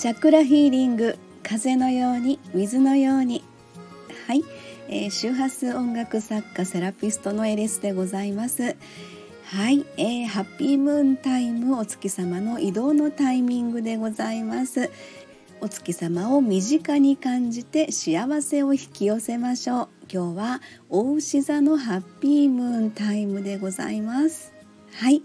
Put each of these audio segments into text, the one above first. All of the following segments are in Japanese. チャクラヒーリング、風のように水のように。はい、周波数音楽作家セラピストのエリスでございます。はい、ハッピームーンタイム、お月様の移動のタイミングでございます。お月様を身近に感じて幸せを引き寄せましょう。今日はお牛座のハッピームーンタイムでございます。はい、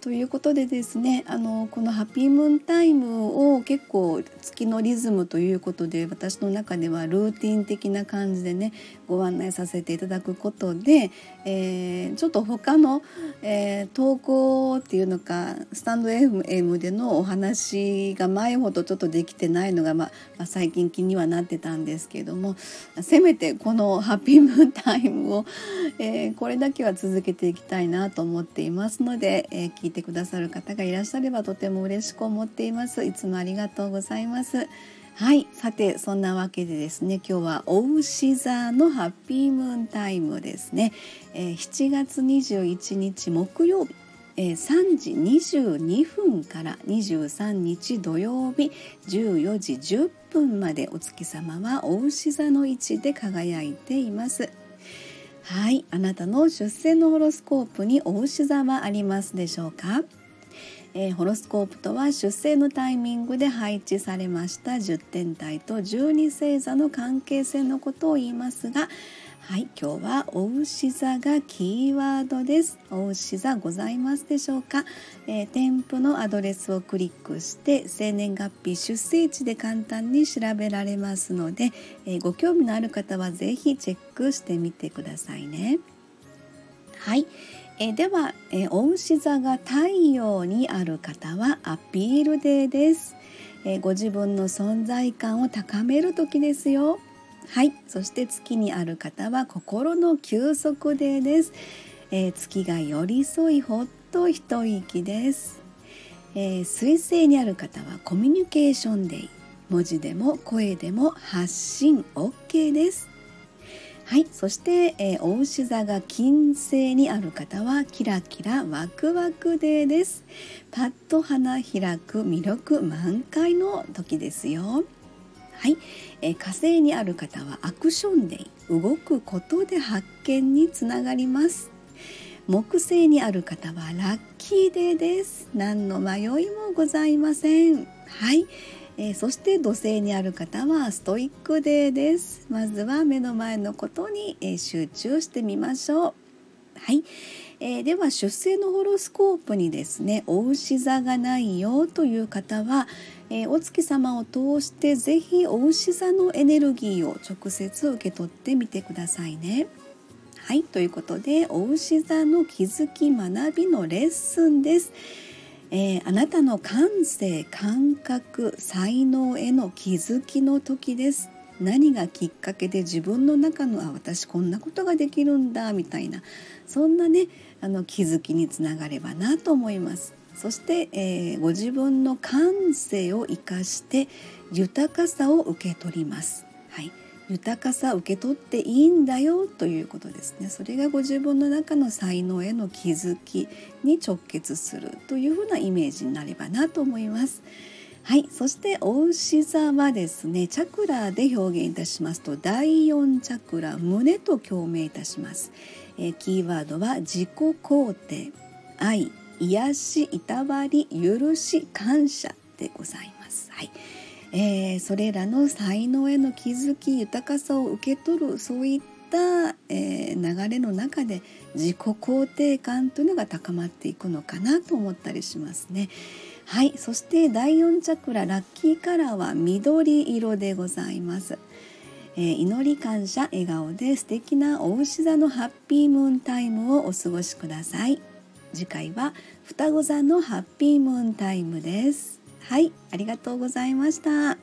ということでですね、このハッピームーンタイムを結構月のリズムということで私の中ではルーティン的な感じでねご案内させていただくことで、ちょっと他の、投稿っていうのかスタンド FM でのお話が前ほどちょっとできてないのが、まあ、最近気にはなってたんですけども、せめてこのハッピームーンタイムを、これだけは続けていきたいなと思っていますので、聞いてくださる方がいらっしゃればとても嬉しく思っています。いつもありがとうございます。はい、さてそんなわけでですね、今日はお牛座のハッピームーンタイムですね、7月21日木曜日、3時22分から23日土曜日14時10分までお月様はお牛座の位置で輝いています。はい、あなたの出生のホロスコープにお牛座はありますでしょうか。ホロスコープとは出生のタイミングで配置されました10天体と12星座の関係性のことを言いますが、はい、今日はお牛座がキーワードです。お牛座ございますでしょうか。添付のアドレスをクリックして生年月日出生地で簡単に調べられますので、ご興味のある方はぜひチェックしてみてくださいね。はい。では、お牛座が太陽にある方はアピールデーです。ご自分の存在感を高める時ですよ。はい、そして月にある方は心の休息デーです。月が寄り添いほっと一息です。水星にある方はコミュニケーションデー。文字でも声でも発信 OK です。はい、そして、お牛座が金星にある方はキラキラワクワクデーです。パッと花開く魅力満開の時ですよ。はい、火星にある方はアクションデー、動くことで発見につながります。木星にある方はラッキーデーです。何の迷いもございません。はい、そして土星にある方はストイックデーです。まずは目の前のことに、集中してみましょう。はい、では出生のホロスコープにですねお牛座がないよという方は、お月様を通してぜひお牛座のエネルギーを直接受け取ってみてくださいね。はい、ということでお牛座の気づき学びのレッスンです。あなたの感性、感覚、才能への気づきの時です。何がきっかけで自分の中の私こんなことができるんだみたいな、そんなね気づきにつながればなと思います。そして、ご自分の感性を生かして豊かさを受け取ります。はい、豊かさを受け取っていいんだよということですね。それがご自分の中の才能への気づきに直結するというふうなイメージになればなと思います。はい、そしてお牛座はですねチャクラで表現いたしますと第4チャクラ胸と共鳴いたします。キーワードは自己肯定、愛、癒し、いたわり、許し、感謝でございます。はい、それらの才能への気づき、豊かさを受け取る、そういった、流れの中で自己肯定感というのが高まっていくのかなと思ったりしますね。はい、そして第4チャクララッキーカラーは緑色でございます。祈り、感謝、笑顔で素敵なお牛座のハッピームーンタイムをお過ごしください。次回は双子座のハッピームーンタイムです。はい、ありがとうございました。